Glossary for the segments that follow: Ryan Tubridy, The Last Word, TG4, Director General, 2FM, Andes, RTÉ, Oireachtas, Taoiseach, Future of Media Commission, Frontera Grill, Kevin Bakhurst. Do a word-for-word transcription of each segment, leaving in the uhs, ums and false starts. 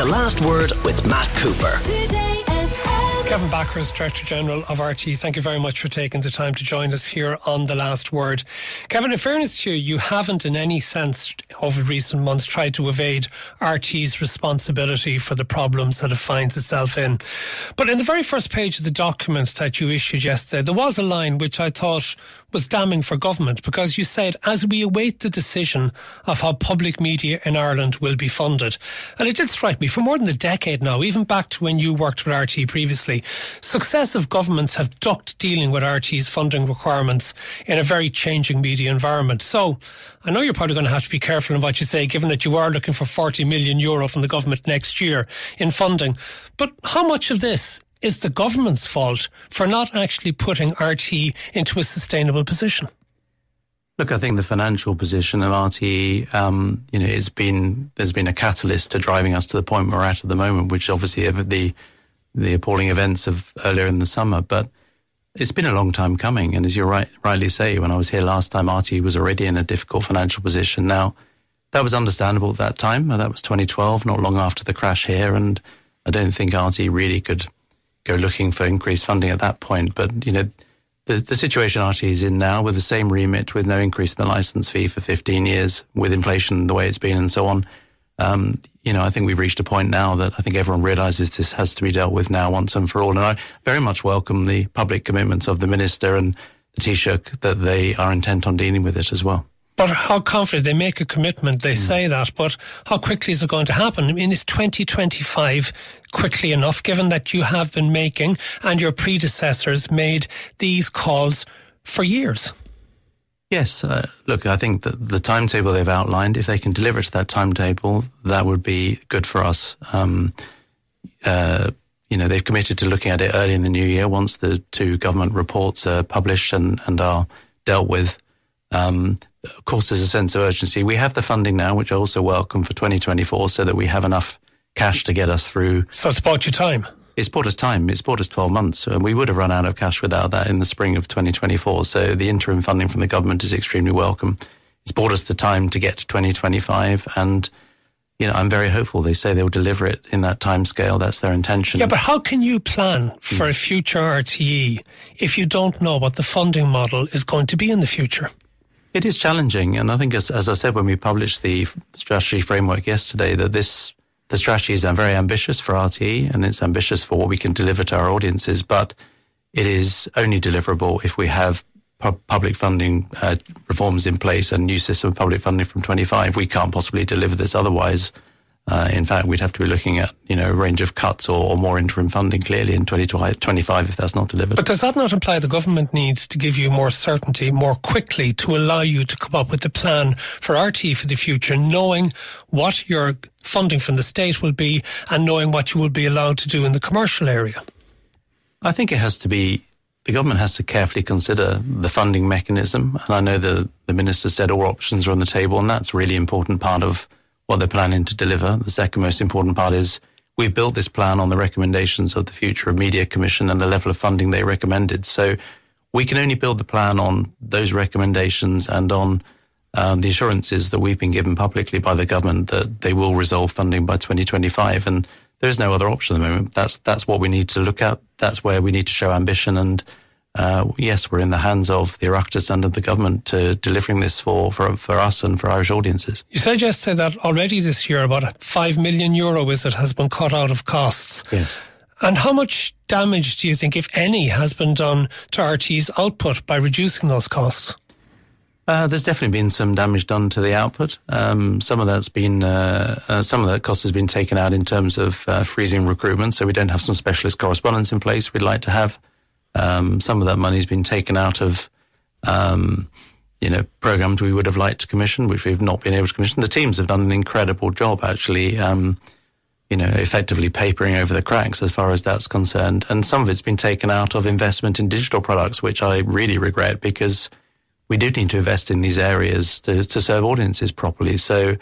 The Last Word with Matt Cooper. Today F M. Kevin Bakhurst, Director General of R T É, thank you very much for taking the time to join us here on The Last Word. Kevin, in fairness to you, you haven't in any sense over recent months tried to evade R T É's responsibility for the problems that it finds itself in. But in the very first page of the document that you issued yesterday, there was a line which I thought was damning for government, because you said, as we await the decision of how public media in Ireland will be funded. And it did strike me, for more than a decade now, even back to when you worked with R T É previously, successive governments have ducked dealing with R T É's funding requirements in a very changing media environment. So I know you're probably going to have to be careful in what you say, given that you are looking for forty million euro from the government next year in funding. But how much of this is the government's fault for not actually putting R T É into a sustainable position? Look, I think the financial position of R T É, um, you know, it's been there's been a catalyst to driving us to the point we're at at the moment, which obviously the the appalling events of earlier in the summer. But it's been a long time coming, and as you right, rightly say, when I was here last time, R T É was already in a difficult financial position. Now, that was understandable at that time. That was twenty twelve, not long after the crash here, and I don't think R T É really could go looking for increased funding at that point. But, you know, the, the situation R T É is in now, with the same remit, with no increase in the licence fee for fifteen years, with inflation the way it's been and so on, um, you know, I think we've reached a point now that I think everyone realises this has to be dealt with now once and for all. And I very much welcome the public commitments of the Minister and the Taoiseach that they are intent on dealing with it as well. But how confident, they make a commitment, they mm. say that, but how quickly is it going to happen? I mean, is twenty twenty-five quickly enough, given that you have been making, and your predecessors made, these calls for years? Yes, uh, look, I think that the timetable they've outlined, if they can deliver to that timetable, that would be good for us. Um, uh, you know, they've committed to looking at it early in the new year, once the two government reports are published and, and are dealt with. Um, of course, there's a sense of urgency. We have the funding now, which I also welcome, for twenty twenty-four, so that we have enough cash to get us through. So it's bought you time. It's bought us time. It's bought us twelve months. And we would have run out of cash without that in the spring of twenty twenty-four. So the interim funding from the government is extremely welcome. It's bought us the time to get to twenty twenty-five. And, you know, I'm very hopeful. They say they'll deliver it in that timescale. That's their intention. Yeah, but how can you plan for mm. a future R T É if you don't know what the funding model is going to be in the future? It is challenging, and I think, as, as I said when we published the strategy framework yesterday, that this the strategy is very ambitious for R T É, and it's ambitious for what we can deliver to our audiences, but it is only deliverable if we have pu- public funding uh, reforms in place and new system of public funding from twenty-five. We can't possibly deliver this otherwise. Uh, in fact, we'd have to be looking at, you know, a range of cuts or, or more interim funding, clearly, in twenty twenty-five if that's not delivered. But does that not imply the government needs to give you more certainty more quickly to allow you to come up with a plan for R T É for the future, knowing what your funding from the state will be and knowing what you will be allowed to do in the commercial area? I think it has to be, the government has to carefully consider the funding mechanism. And I know the, the Minister said all options are on the table, and that's a really important part of what they're planning to deliver. The second most important part is we've built this plan on the recommendations of the Future of Media Commission and the level of funding they recommended. So we can only build the plan on those recommendations and on um, the assurances that we've been given publicly by the government that they will resolve funding by twenty twenty-five. And there's no other option at the moment. That's that's what we need to look at. That's where we need to show ambition. And uh, yes, we're in the hands of the Oireachtas and of the government to delivering this for, for for us and for Irish audiences. You said yesterday that already this year about five million euro is it has been cut out of costs. Yes. And how much damage do you think, if any, has been done to R T É's output by reducing those costs? Uh, there's definitely been some damage done to the output. Um, some of that's been uh, uh, some of that cost has been taken out in terms of uh, freezing recruitment, so we don't have some specialist correspondence in place we'd like to have. Um, some of that money's been taken out of, um, you know, programs we would have liked to commission, which we've not been able to commission. The teams have done an incredible job, actually, um, you know, effectively papering over the cracks as far as that's concerned. And some of it's been taken out of investment in digital products, which I really regret, because we do need to invest in these areas to, to serve audiences properly. So,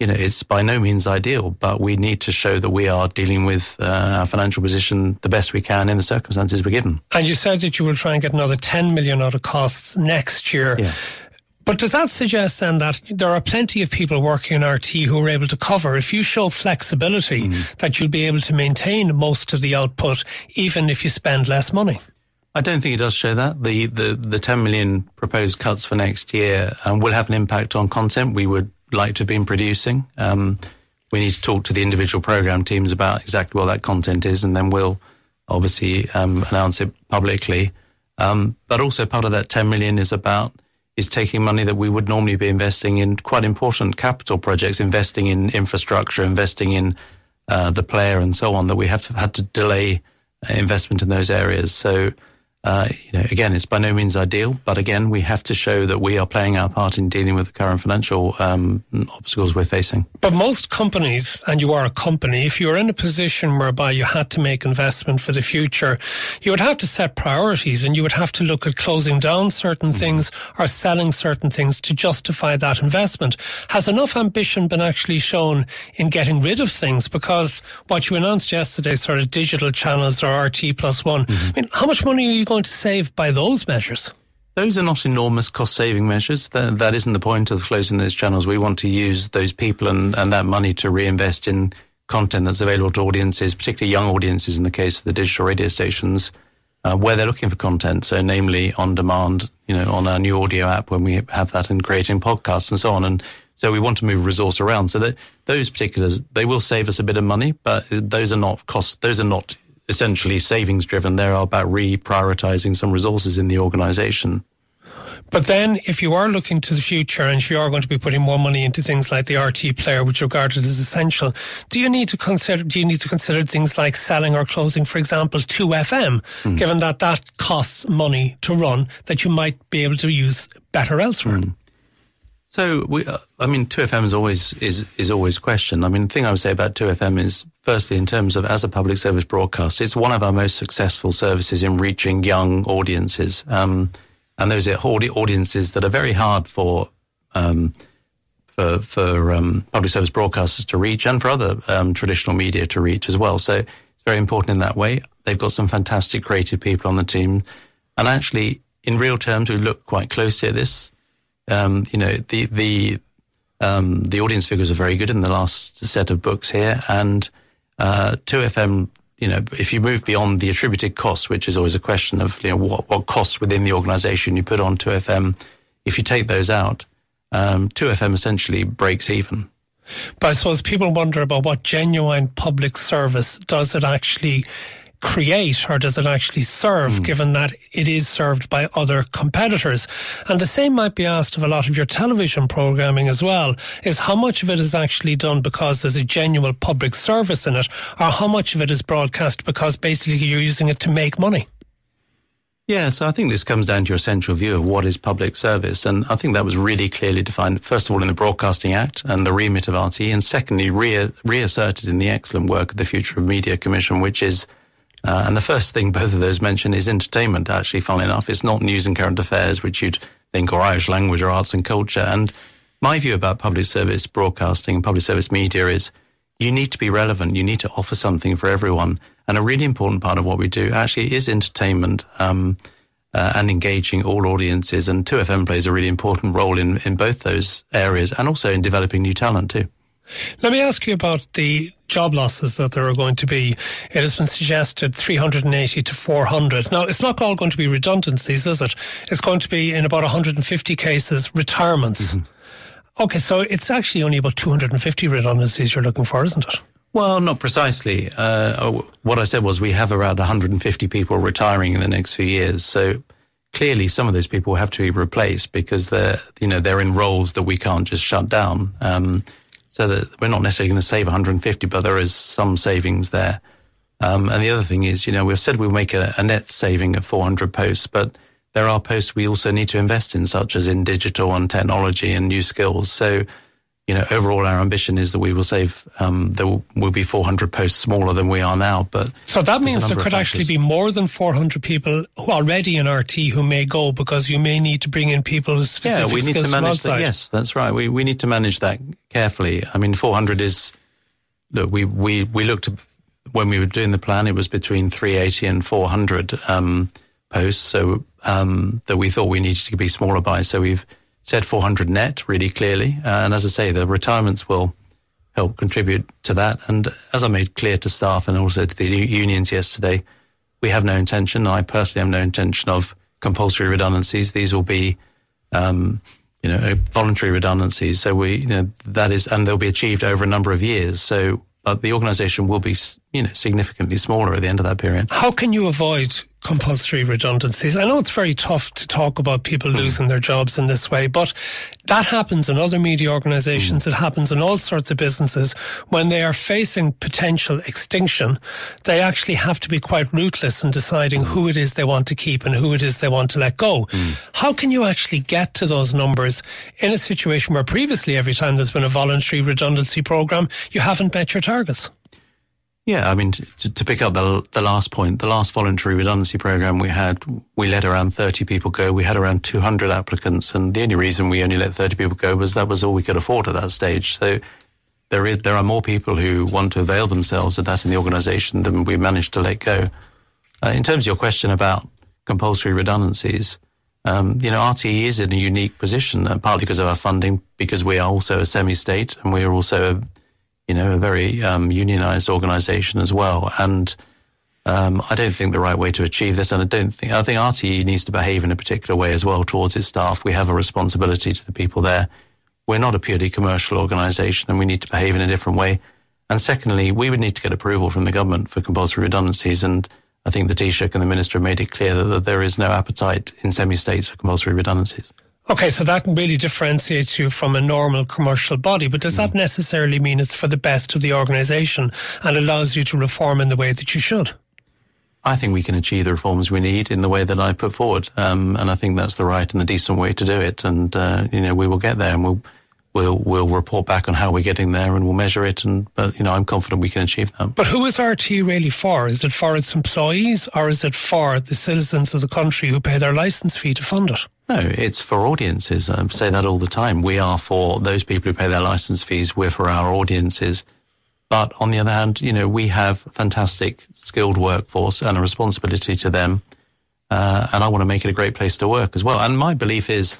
you know, it's by no means ideal, but we need to show that we are dealing with uh, our financial position the best we can in the circumstances we're given. And you said that you will try and get another ten million out of costs next year. Yeah. But does that suggest then that there are plenty of people working in R T who are able to cover, if you show flexibility, mm. that you'll be able to maintain most of the output, even if you spend less money? I don't think it does show that. The, the, the ten million proposed cuts for next year um, will have an impact on content we would like to have been producing. Um, we need to talk to the individual programme teams about exactly what that content is, and then we'll obviously um, announce it publicly. Um, but also part of that ten million is about is taking money that we would normally be investing in quite important capital projects, investing in infrastructure, investing in uh, the player and so on, that we have had to delay investment in those areas. So, uh, you know, again, it's by no means ideal, but again, we have to show that we are playing our part in dealing with the current financial um, obstacles we're facing. But most companies, and you are a company, if you're in a position whereby you had to make investment for the future, you would have to set priorities, and you would have to look at closing down certain mm-hmm. things or selling certain things to justify that investment. Has enough ambition been actually shown in getting rid of things? Because what you announced yesterday, sort of digital channels or R T plus one, mm-hmm. I mean, how much money are you going to save by those measures? Those are not enormous cost-saving measures. That, that isn't the point of closing those channels. We want to use those people and, and that money to reinvest in content that's available to audiences, particularly young audiences in the case of the digital radio stations, uh, where they're looking for content. So namely on demand, you know, on our new audio app when we have that, and creating podcasts and so on. And so we want to move resource around. So that those particulars, they will save us a bit of money, but those are not cost, those are not essentially savings driven. They're about reprioritizing some resources in the organisation. But then if you are looking to the future, and if you are going to be putting more money into things like the R T player, which regarded as essential, do you need to consider do you need to consider things like selling or closing, for example, two F M, mm. given that that costs money to run that you might be able to use better elsewhere? Mm. So, we, I mean, two F M is always is is always questioned. I mean, the thing I would say about two F M is, firstly, in terms of as a public service broadcast, it's one of our most successful services in reaching young audiences, um, and those are audiences that are very hard for um, for, for um, public service broadcasters to reach, and for other um, traditional media to reach as well. So, it's very important in that way. They've got some fantastic creative people on the team, and actually, in real terms, we look quite closely at this. Um, you know, the the um, the audience figures are very good in the last set of books here, and uh, two F M, you know, if you move beyond the attributed costs, which is always a question of, you know, what, what costs within the organisation you put on two F M, if you take those out, um, two F M essentially breaks even. But I suppose people wonder about what genuine public service does it actually create, or does it actually serve, mm. given that it is served by other competitors? And the same might be asked of a lot of your television programming as well, is how much of it is actually done because there's a genuine public service in it, or how much of it is broadcast because basically you're using it to make money? Yeah, so I think this comes down to your essential view of what is public service, and I think that was really clearly defined, first of all, in the Broadcasting Act and the remit of R T E, and secondly, re- reasserted in the excellent work of the Future of Media Commission, which is Uh, and the first thing both of those mention is entertainment, actually, funnily enough. It's not news and current affairs, which you'd think, or Irish language or arts and culture. And my view about public service broadcasting and public service media is you need to be relevant. You need to offer something for everyone. And a really important part of what we do actually is entertainment um, uh, and engaging all audiences. And two F M plays a really important role in, in both those areas, and also in developing new talent too. Let me ask you about the job losses that there are going to be. It has been suggested three hundred eighty to four hundred. Now, it's not all going to be redundancies, is it? It's going to be, in about one hundred fifty cases, retirements. Mm-hmm. Okay, so it's actually only about two hundred fifty redundancies you're looking for, isn't it? Well, not precisely. Uh, what I said was we have around one hundred fifty people retiring in the next few years. So clearly some of those people have to be replaced because they're, you know, they're in roles that we can't just shut down. Um So that we're not necessarily going to save one hundred fifty, but there is some savings there. Um, and the other thing is, you know, we've said we'll make a, a net saving of four hundred posts, but there are posts we also need to invest in, such as in digital and technology and new skills. So, you know, overall our ambition is that we will save, um, there will, will be four hundred posts smaller than we are now. But so that means there could actually be more than four hundred people who are already in R T who may go, because you may need to bring in people with specific skills. Yeah, we need to manage that. Yes, that's right. We we need to manage that carefully. I mean, four hundred is, look, we, we, we looked at, when we were doing the plan, it was between three eighty and four hundred um, posts, so um, that we thought we needed to be smaller by. So we've said four hundred net really clearly. Uh, and as I say, the retirements will help contribute to that. And as I made clear to staff and also to the unions yesterday, we have no intention, I personally have no intention of compulsory redundancies. These will be, um, you know, voluntary redundancies. So we, you know, that is, and they'll be achieved over a number of years. So but the organisation will be, you know, significantly smaller at the end of that period. How can you avoid compulsory redundancies? I know it's very tough to talk about people mm. losing their jobs in this way, but that happens in other media organisations. Mm. It happens in all sorts of businesses. When they are facing potential extinction, they actually have to be quite ruthless in deciding mm. who it is they want to keep and who it is they want to let go. Mm. How can you actually get to those numbers in a situation where previously every time there's been a voluntary redundancy programme, you haven't met your targets? Yeah, I mean, to, to pick up the, the last point, the last voluntary redundancy programme we had, we let around thirty people go. We had around two hundred applicants, and the only reason we only let thirty people go was that was all we could afford at that stage. So there is, there are more people who want to avail themselves of that in the organisation than we managed to let go. Uh, in terms of your question about compulsory redundancies, um, you know, R T E is in a unique position, uh, partly because of our funding, because we are also a semi-state and we are also a you know, a very um, unionised organisation as well. And um, I don't think the right way to achieve this, and I don't think, I think R T E needs to behave in a particular way as well towards its staff. We have a responsibility to the people there. We're not a purely commercial organisation, and we need to behave in a different way. And secondly, we would need to get approval from the government for compulsory redundancies, and I think the Taoiseach and the Minister made it clear that, that there is no appetite in semi-states for compulsory redundancies. Okay, so that really differentiates you from a normal commercial body, but does that necessarily mean it's for the best of the organisation and allows you to reform in the way that you should? I think we can achieve the reforms we need in the way that I put forward, um, and I think that's the right and the decent way to do it. And uh, you know, we will get there, and we'll we'll we'll report back on how we're getting there, and we'll measure it. And but you know, I'm confident we can achieve that. But who is R T really for? Is it for its employees, or is it for the citizens of the country who pay their licence fee to fund it? No, it's for audiences. I say that all the time. We are for those people who pay their licence fees. We're for our audiences. But on the other hand, you know, we have a fantastic skilled workforce and a responsibility to them. Uh, and I want to make it a great place to work as well. And my belief is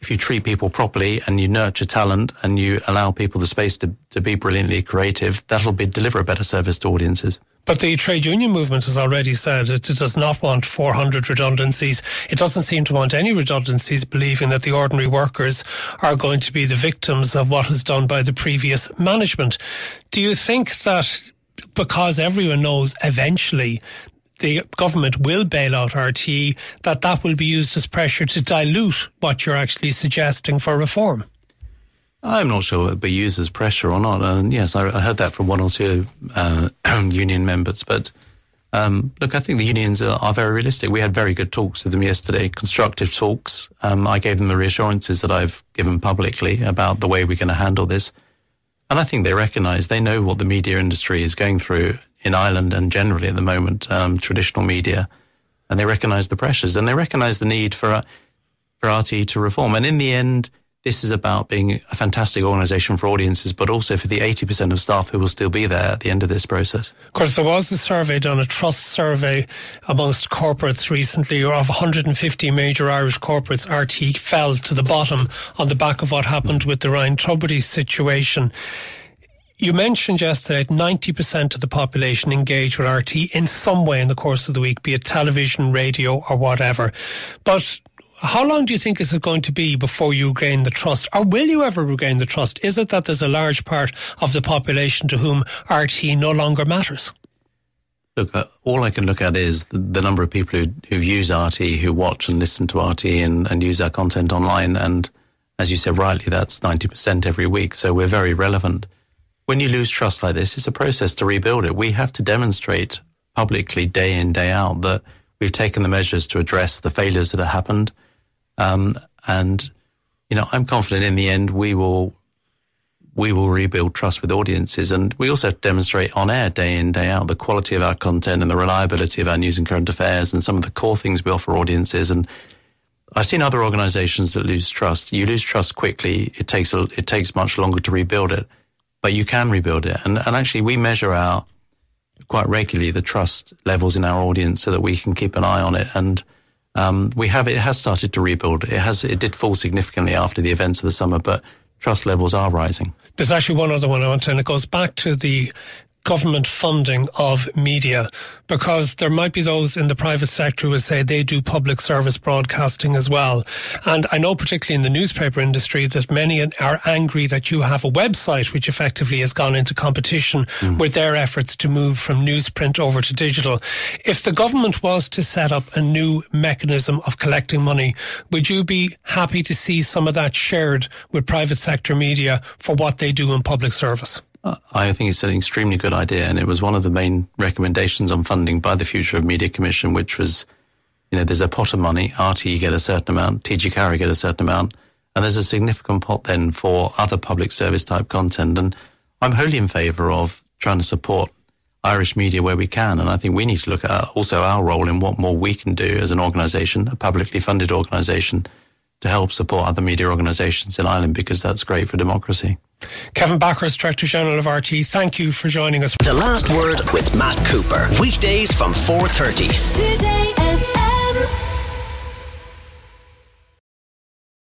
if you treat people properly and you nurture talent and you allow people the space to, to be brilliantly creative, that'll be deliver a better service to audiences. But the trade union movement has already said it does not want four hundred redundancies. It doesn't seem to want any redundancies, believing that the ordinary workers are going to be the victims of what was done by the previous management. Do you think that because everyone knows eventually the government will bail out R T E, that that will be used as pressure to dilute what you're actually suggesting for reform? I'm not sure it would be used as pressure or not. And yes, I, I heard that from one or two uh, union members. But um, look, I think the unions are, are very realistic. We had very good talks with them yesterday, constructive talks. Um, I gave them the reassurances that I've given publicly about the way we're going to handle this. And I think they recognise, they know what the media industry is going through in Ireland and generally at the moment, um, traditional media. And they recognise the pressures and they recognise the need for, for R T E to reform. And in the end, this is about being a fantastic organisation for audiences, but also for the eighty percent of staff who will still be there at the end of this process. Of course, there was a survey done, a trust survey amongst corporates recently, of one hundred fifty major Irish corporates. R T E fell to the bottom on the back of what happened with the Ryan Tubridy situation. You mentioned yesterday that ninety percent of the population engage with R T E in some way in the course of the week, be it television, radio or whatever. But how long do you think is it going to be before you gain the trust? Or will you ever regain the trust? Is it that there's a large part of the population to whom R T E no longer matters? Look, uh, all I can look at is the, the number of people who, who use R T E, who watch and listen to R T E and, and use our content online. And as you said rightly, that's ninety percent every week. So we're very relevant. When you lose trust like this, it's a process to rebuild it. We have to demonstrate publicly day in, day out that we've taken the measures to address the failures that have happened. Um, and, you know, I'm confident in the end we will, we will rebuild trust with audiences. And we also have to demonstrate on air day in, day out, the quality of our content and the reliability of our news and current affairs and some of the core things we offer audiences. And I've seen other organizations that lose trust. You lose trust quickly. It takes, a, it takes much longer to rebuild it, but you can rebuild it. And, and actually we measure our quite regularly the trust levels in our audience so that we can keep an eye on it. And, Um, we have, it has started to rebuild. It has, it did fall significantly after the events of the summer, but trust levels are rising. There's actually one other one I want to, and it goes back to the government funding of media, because there might be those in the private sector who would say they do public service broadcasting as well. And I know particularly in the newspaper industry that many are angry that you have a website which effectively has gone into competition mm. with their efforts to move from newsprint over to digital. If the government was to set up a new mechanism of collecting money, would you be happy to see some of that shared with private sector media for what they do in public service? I think it's an extremely good idea, and it was one of the main recommendations on funding by the Future of Media Commission, which was, you know, there's a pot of money, R T E get a certain amount, T G four get a certain amount, and there's a significant pot then for other public service type content. And I'm wholly in favour of trying to support Irish media where we can, and I think we need to look at also our role in what more we can do as an organisation, a publicly funded organisation, to help support other media organisations in Ireland, because that's great for democracy. Kevin Bakhurst, Director General of R T É, thank you for joining us. The Last Word with Matt Cooper, weekdays from four thirty. Today F M.